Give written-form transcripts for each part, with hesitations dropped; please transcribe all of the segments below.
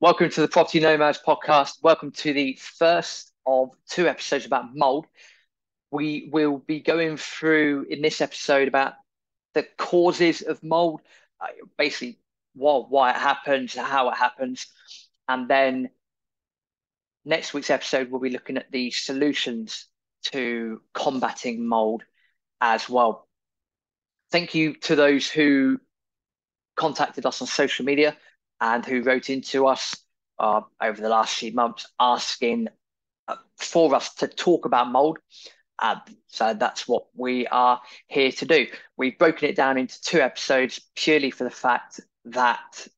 Welcome to the Property Nomads Podcast. Welcome to the first of two episodes about mold. We will be going through in this episode about the causes of mold, basically why it happens, how it happens. And then next week's episode, we'll be looking at the solutions to combating mold as well. Thank you to those who contacted us on social media and who wrote into us over the last few months asking for us to talk about mold. So that's what we are here to do. We've broken it down into two episodes purely for the fact that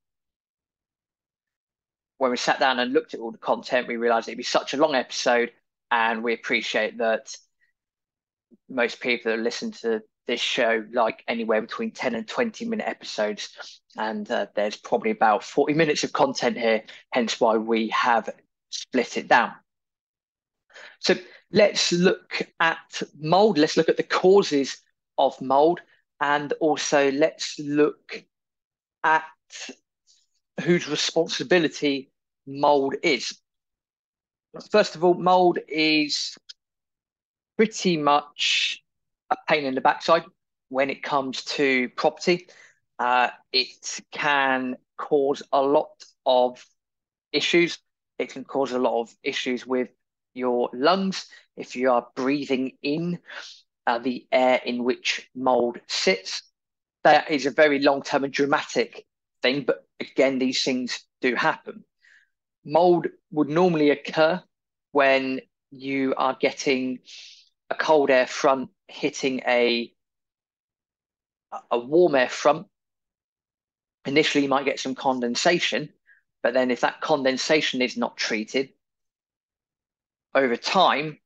when we sat down and looked at all the content, we realized it'd be such a long episode, and we appreciate that most people that listen to this show like anywhere between 10 and 20 minute episodes, and there's probably about 40 minutes of content here, hence why we have split it down. So let's look at mold, let's look at the causes of mold, and also let's look at whose responsibility mold is. First of all, mold is pretty much a pain in the backside when it comes to property. It can cause a lot of issues. It can cause a lot of issues with your lungs. If you are breathing in the air in which mold sits, that is a very long-term and dramatic thing. But again, these things do happen. Mold would normally occur when you are getting a cold air front hitting a warm air front. Initially, you might get some condensation, but then if that condensation is not treated, over time,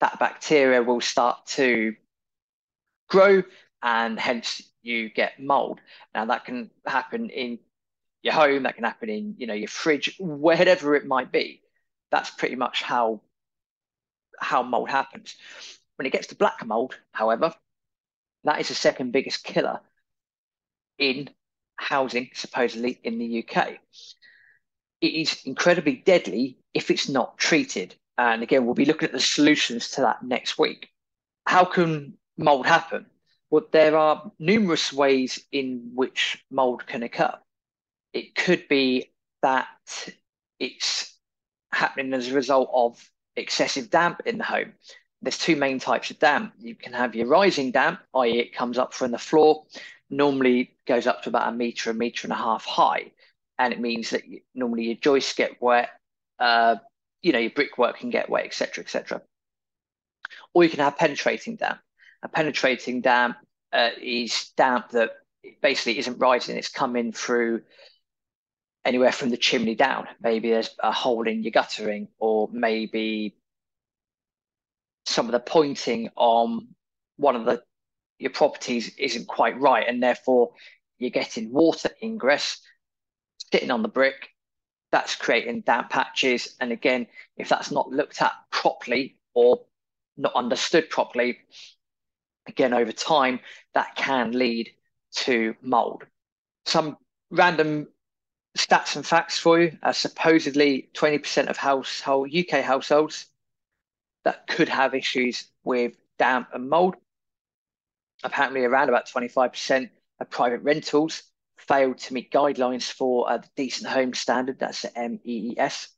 that bacteria will start to grow, and hence you get mold. Now, that can happen in your home, that can happen in your fridge, wherever it might be. That's pretty much how mold happens. When it gets to black mold, however, that is the second biggest killer in housing, supposedly, in the UK. It is incredibly deadly if it's not treated. And again, we'll be looking at the solutions to that next week. How can mold happen? Well, there are numerous ways in which mold can occur. It could be that it's happening as a result of excessive damp in the home. There's two main types of damp. You can have your rising damp, i.e. it comes up from the floor, normally goes up to about a metre and a half high. And it means that normally your joists get wet, your brickwork can get wet, etc., etc. Or you can have penetrating damp. A penetrating damp is damp that basically isn't rising. It's coming through anywhere from the chimney down. Maybe there's a hole in your guttering, or maybe some of the pointing on one of your properties isn't quite right, and therefore you're getting water ingress sitting on the brick. That's creating damp patches, and again, if that's not looked at properly or not understood properly, again, over time, that can lead to mold. Some random stats and facts for you. Supposedly 20% of UK households that could have issues with damp and mold. Apparently, around about 25% of private rentals failed to meet guidelines for the Decent Home Standard, that's the MEES.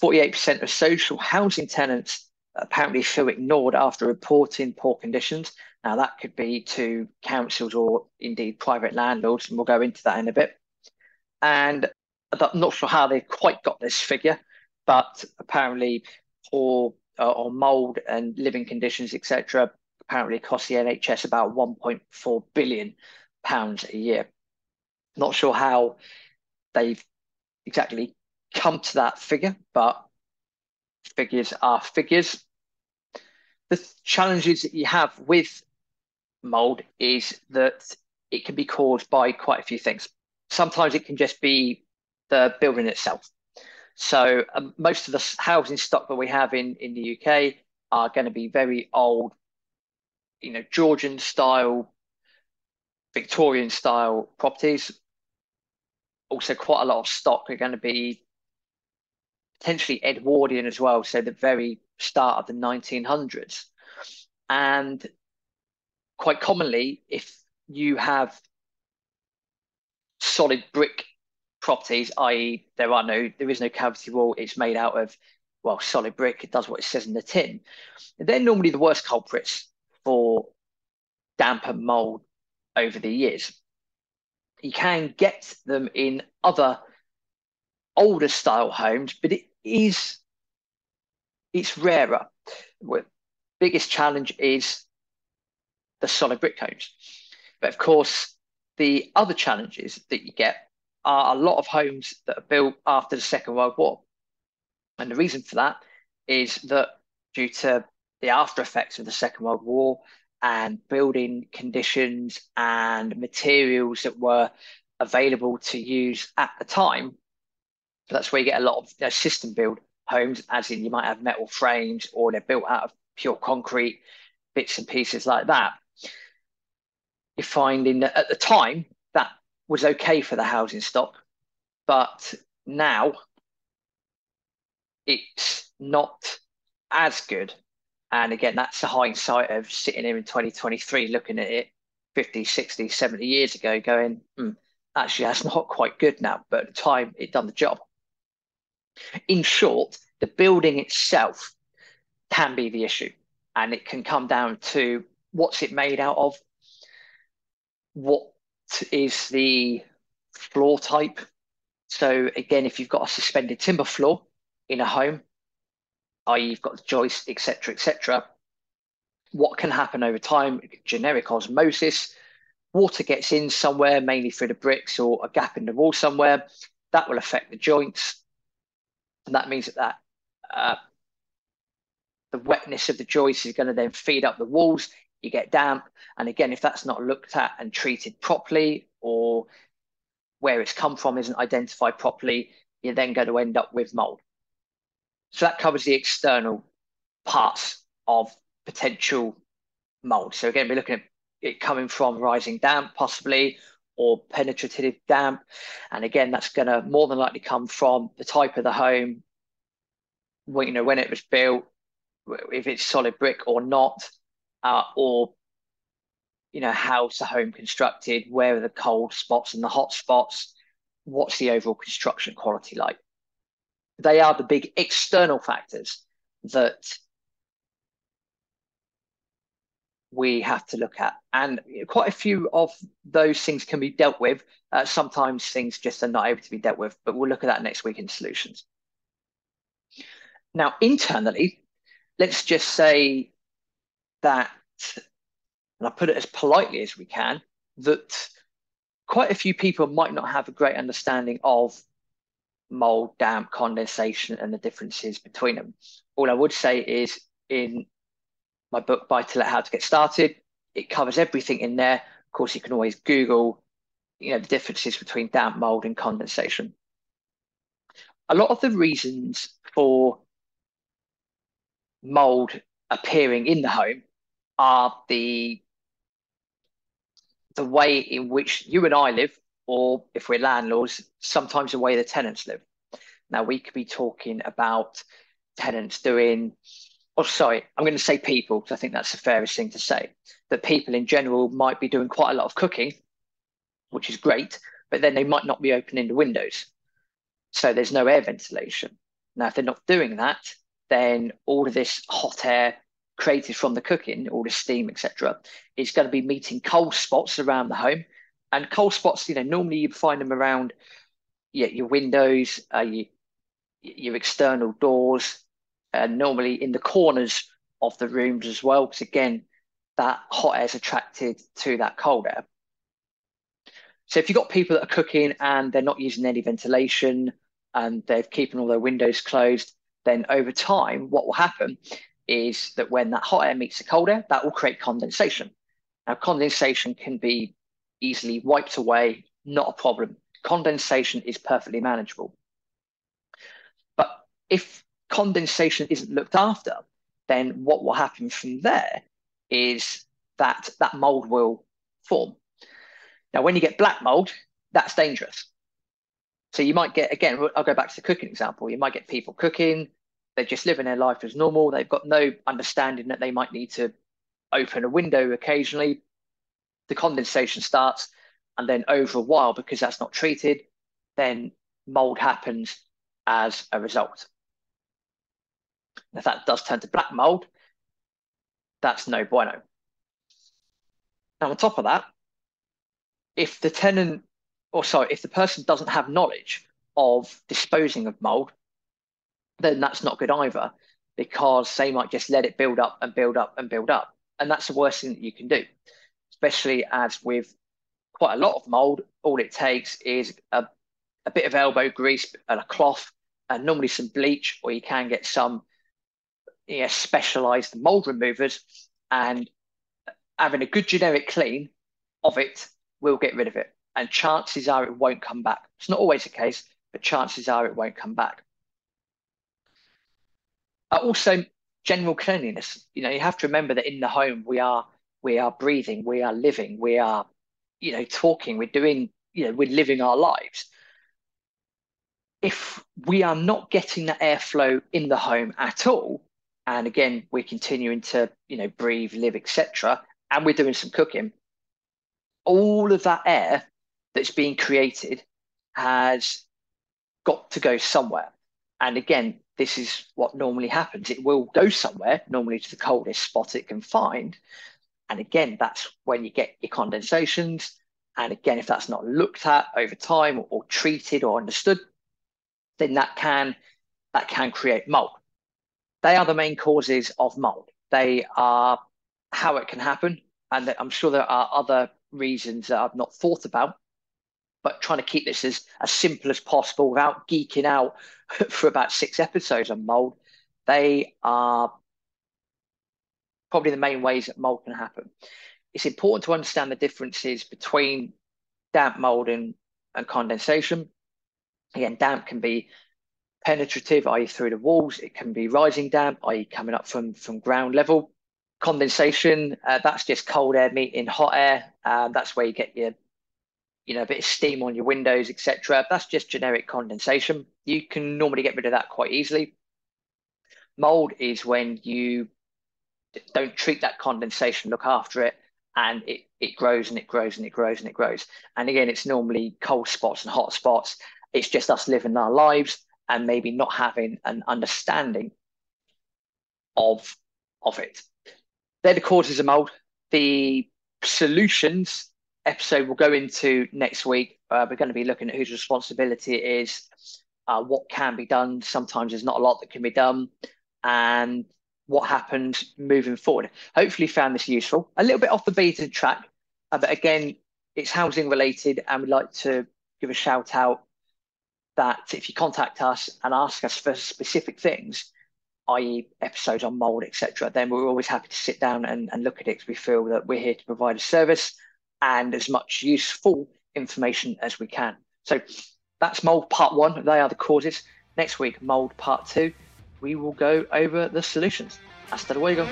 48% of social housing tenants apparently feel ignored after reporting poor conditions. Now, that could be to councils or indeed private landlords, and we'll go into that in a bit. And I'm not sure how they quite got this figure, but apparently poor or mould and living conditions, etc., apparently cost the NHS about £1.4 billion a year. Not sure how they've exactly come to that figure, but figures are figures. The challenges that you have with mould is that it can be caused by quite a few things. Sometimes it can just be the building itself. So most of the housing stock that we have in the UK are going to be very old, Georgian style, Victorian style properties. also quite a lot of stock are going to be potentially Edwardian as well, so the very start of the 1900s. And quite commonly, if you have solid brick properties, i.e. there is no cavity wall, it's made out of, well, solid brick, it does what it says in the tin, they're normally the worst culprits for damp and mold over the years. You can get them in other older style homes, but it's rarer. The biggest challenge is the solid brick homes. But of course, the other challenges that you get are a lot of homes that are built after the Second World War. And the reason for that is that due to the after effects of the Second World War and building conditions and materials that were available to use at the time, that's where you get a lot of system build homes, as in you might have metal frames or they're built out of pure concrete, bits and pieces like that. You're finding that at the time that was okay for the housing stock, but now it's not as good. And again, that's the hindsight of sitting here in 2023, looking at it 50, 60, 70 years ago, going, actually, that's not quite good now. But at the time, it done the job. In short, the building itself can be the issue. And it can come down to what's it made out of, what is the floor type. So again, if you've got a suspended timber floor in a home, i.e. you've got the joists, et cetera, what can happen over time? Generic osmosis, water gets in somewhere, mainly through the bricks or a gap in the wall somewhere. That will affect the joints. And that means that the wetness of the joists is going to then feed up the walls. You get damp. And again, if that's not looked at and treated properly, or where it's come from isn't identified properly, you're then going to end up with mold. So that covers the external parts of potential mold. So again, we're looking at it coming from rising damp possibly, or penetrative damp. And again, that's going to more than likely come from the type of the home, when it was built, if it's solid brick or not, or how's the home constructed, where are the cold spots and the hot spots, what's the overall construction quality like. They are the big external factors that we have to look at. And quite a few of those things can be dealt with. Sometimes things just are not able to be dealt with, but we'll look at that next week in solutions. Now, internally, let's just say that, and I put it as politely as we can, that quite a few people might not have a great understanding of mold, damp, condensation, and the differences between them. All I would say is, in my book, Buy to Let How to Get Started, it covers everything in there. Of course, you can always Google, the differences between damp, mold, and condensation. A lot of the reasons for mold appearing in the home are the way in which you and I live, or if we're landlords, sometimes the way the tenants live. Now, we could be talking about tenants I'm going to say people, because I think that's the fairest thing to say, that people in general might be doing quite a lot of cooking, which is great, but then they might not be opening the windows. So there's no air ventilation. Now, if they're not doing that, then all of this hot air created from the cooking, all the steam, etc., is going to be meeting cold spots around the home. And cold spots, normally you find them around your windows, your external doors, and normally in the corners of the rooms as well, because again, that hot air is attracted to that cold air. So if you've got people that are cooking and they're not using any ventilation and they're keeping all their windows closed, then over time, what will happen is that when that hot air meets the cold air, that will create condensation. Now, condensation can be easily wiped away, not a problem. Condensation is perfectly manageable. But if condensation isn't looked after, then what will happen from there is that mold will form. Now, when you get black mold, that's dangerous. So you might get, again, I'll go back to the cooking example. You might get people cooking. They're just living their life as normal. They've got no understanding that they might need to open a window occasionally. The condensation starts, and then over a while, because that's not treated, then mold happens as a result. If that does turn to black mold, that's no bueno. Now, on top of that, if the tenant, or sorry, if the person doesn't have knowledge of disposing of mold, then that's not good either, because they might just let it build up and build up and build up. And that's the worst thing that you can do, especially as with quite a lot of mold, all it takes is a bit of elbow grease and a cloth, and normally some bleach, or you can get some specialized mold removers, and having a good generic clean of it will get rid of it. And chances are it won't come back. It's not always the case, but chances are it won't come back. Also, general cleanliness. You have to remember that in the home, we are breathing, we are living, we are, talking, we're doing, we're living our lives. If we are not getting that airflow in the home at all, and again, we're continuing to, breathe, live, etc., and we're doing some cooking, all of that air that's being created has got to go somewhere. And again, this is what normally happens. It will go somewhere, normally to the coldest spot it can find. And again, that's when you get your condensations. And again, if that's not looked at over time or treated or understood, then that can create mold. They are the main causes of mold. They are how it can happen. And I'm sure there are other reasons that I've not thought about, but trying to keep this as simple as possible without geeking out for about 6 episodes on mold, they are probably the main ways that mold can happen. It's important to understand the differences between damp mold and condensation. Again, damp can be penetrative, i.e. through the walls. It can be rising damp, i.e. coming up from ground level. Condensation, that's just cold air meeting hot air. That's where you get your a bit of steam on your windows, etc. That's just generic condensation. You can normally get rid of that quite easily. Mold is when you don't treat that condensation, look after it, and it grows and it grows and it grows and it grows. And again, it's normally cold spots and hot spots. It's just us living our lives and maybe not having an understanding of it. They're the causes of mold. The solutions episode we'll go into next week. We're going to be looking at whose responsibility it is, what can be done. Sometimes there's not a lot that can be done, and what happens moving forward. Hopefully you found this useful. A little bit off the beaten track, but again, it's housing related, and we'd like to give a shout out that if you contact us and ask us for specific things, i.e. episodes on mold, etc., then we're always happy to sit down and look at it, because we feel that we're here to provide a service and as much useful information as we can. So that's mold part 1. They are the causes. Next week, mold part 2. We will go over the solutions. Hasta luego.